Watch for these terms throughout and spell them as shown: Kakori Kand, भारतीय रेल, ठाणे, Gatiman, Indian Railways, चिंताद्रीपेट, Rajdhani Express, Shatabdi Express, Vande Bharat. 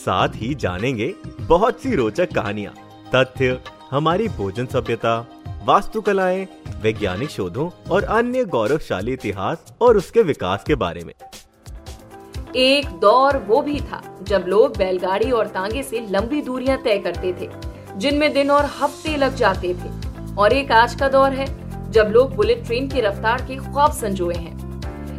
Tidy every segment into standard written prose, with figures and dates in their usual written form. साथ ही जानेंगे बहुत सी रोचक कहानियां, तथ्य, हमारी भोजन सभ्यता, वास्तुकलाएं, वैज्ञानिक शोधों और अन्य गौरवशाली इतिहास और उसके विकास के बारे में। एक दौर वो भी था जब लोग बैलगाड़ी और तांगे से लंबी दूरियां तय करते थे, जिनमें दिन और हफ्ते लग जाते थे। और एक आज का दौर है जब लोग बुलेट ट्रेन की रफ्तार के ख्वाब संजोए हैं।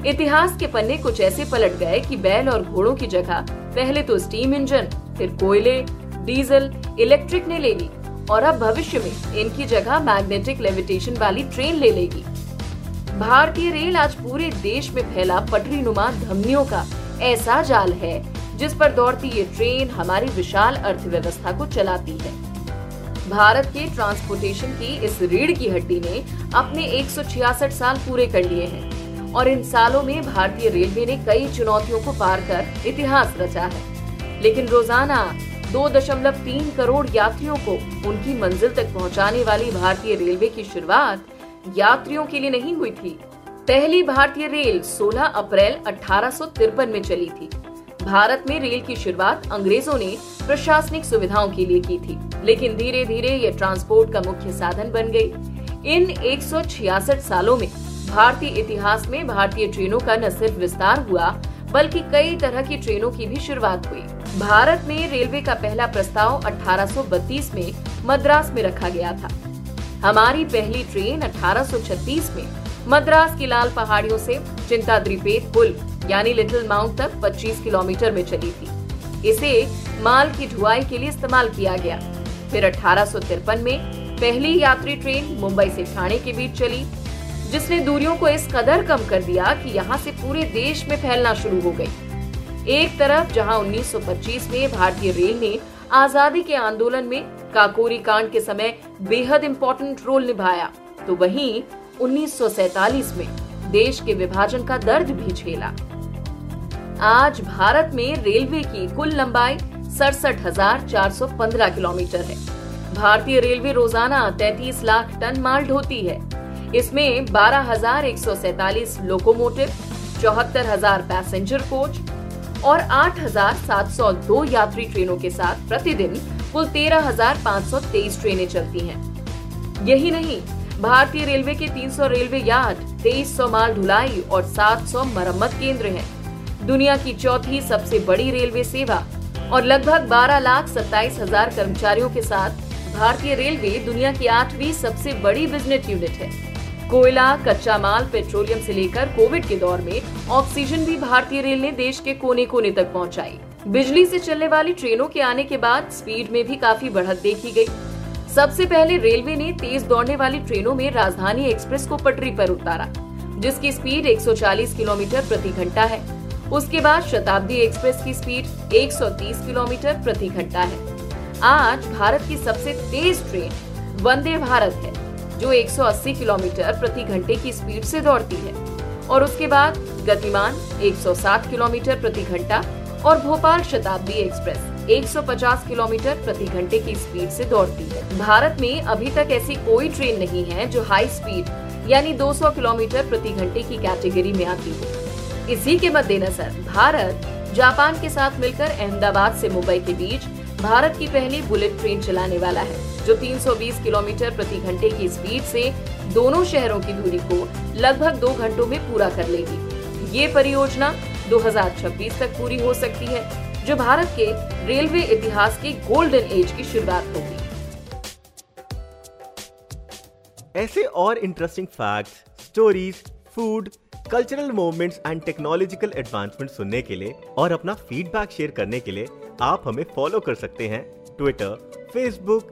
इतिहास के पन्ने कुछ ऐसे पलट गए कि बैल और घोड़ों की जगह पहले तो स्टीम इंजन, फिर कोयले, डीजल, इलेक्ट्रिक ने ले ली और अब भविष्य में इनकी जगह मैग्नेटिक लेविटेशन वाली ट्रेन ले लेगी। भारतीय रेल आज पूरे देश में फैला पटरी नुमा धमनियों का ऐसा जाल है जिस पर दौड़ती ये ट्रेन हमारी विशाल अर्थव्यवस्था को चलाती है। भारत के ट्रांसपोर्टेशन की इस रीढ़ की हड्डी ने अपने 166 साल पूरे कर लिए हैं और इन सालों में भारतीय रेलवे ने कई चुनौतियों को पार कर इतिहास रचा है। लेकिन रोजाना 2.3 करोड़ यात्रियों को उनकी मंजिल तक पहुंचाने वाली भारतीय रेलवे की शुरुआत यात्रियों के लिए नहीं हुई थी। पहली भारतीय रेल 16 अप्रैल 1853 में चली थी। भारत में रेल की शुरुआत अंग्रेजों ने प्रशासनिक सुविधाओं के लिए की थी, लेकिन धीरे धीरे ये ट्रांसपोर्ट का मुख्य साधन बन गई। इन 166 सालों में भारतीय इतिहास में भारतीय ट्रेनों का न सिर्फ विस्तार हुआ बल्कि कई तरह की ट्रेनों की भी शुरुआत हुई। भारत में रेलवे का पहला प्रस्ताव 1832 में मद्रास में रखा गया था। हमारी पहली ट्रेन 1836 में मद्रास की लाल पहाड़ियों से चिंताद्रीपेट पुल यानी लिटिल माउंट तक 25 किलोमीटर में चली थी। इसे माल की ढुलाई के लिए इस्तेमाल किया गया। फिर 1853 में पहली यात्री ट्रेन मुंबई से ठाणे के बीच चली, जिसने दूरियों को इस कदर कम कर दिया कि यहाँ से पूरे देश में फैलना शुरू हो गई। एक तरफ जहाँ 1925 में भारतीय रेल ने आजादी के आंदोलन में काकोरी कांड के समय बेहद इम्पोर्टेंट रोल निभाया, तो वहीं 1947 में देश के विभाजन का दर्द भी झेला। आज भारत में रेलवे की कुल लंबाई 67,415 किलोमीटर है। भारतीय रेलवे रोजाना 33 लाख टन माल ढोती है। इसमें 12,147 लोकोमोटिव, 74,000 पैसेंजर कोच और 8,702 यात्री ट्रेनों के साथ प्रतिदिन कुल 13,523 ट्रेनें चलती हैं। यही नहीं, भारतीय रेलवे के 300 रेलवे यार्ड, 2300 माल ढुलाई और 700 मरम्मत केंद्र हैं। दुनिया की चौथी सबसे बड़ी रेलवे सेवा और लगभग 12,27,000 कर्मचारियों के साथ भारतीय रेलवे दुनिया की 8वीं सबसे बड़ी बिजनेस यूनिट है। कोयला, कच्चा माल, पेट्रोलियम से लेकर कोविड के दौर में ऑक्सीजन भी भारतीय रेल ने देश के कोने कोने तक पहुँचाई। बिजली से चलने वाली ट्रेनों के आने के बाद स्पीड में भी काफी बढ़त देखी गयी। सबसे पहले रेलवे ने तेज दौड़ने वाली ट्रेनों में राजधानी एक्सप्रेस को पटरी पर उतारा, जिसकी स्पीड 140 किलोमीटर प्रति घंटा है। उसके बाद शताब्दी एक्सप्रेस की स्पीड 130 किलोमीटर प्रति घंटा है। आज भारत की सबसे तेज ट्रेन वंदे भारत है, जो 180 किलोमीटर प्रति घंटे की स्पीड से दौड़ती है। और उसके बाद गतिमान 107 किलोमीटर प्रति घंटा और भोपाल शताब्दी एक्सप्रेस 150 किलोमीटर प्रति घंटे की स्पीड से दौड़ती है। भारत में अभी तक ऐसी कोई ट्रेन नहीं है जो हाई स्पीड यानी 200 किलोमीटर प्रति घंटे की कैटेगरी में आती है। इसी के मद्देनजर भारत जापान के साथ मिलकर अहमदाबाद से मुंबई के बीच भारत की पहली बुलेट ट्रेन चलाने वाला है, जो 320 किलोमीटर प्रति घंटे की स्पीड से दोनों शहरों की दूरी को लगभग 2 घंटों में पूरा कर लेगी। ये परियोजना 2026 तक पूरी हो सकती है, जो भारत के रेलवे इतिहास के गोल्डन एज की शुरुआत होगी। ऐसे और interesting facts, stories, food, cultural movements and technological advancement सुनने के लिए और अपना फीडबैक शेयर करने के लिए आप हमें फॉलो कर सकते हैं ट्विटर, फेसबुक,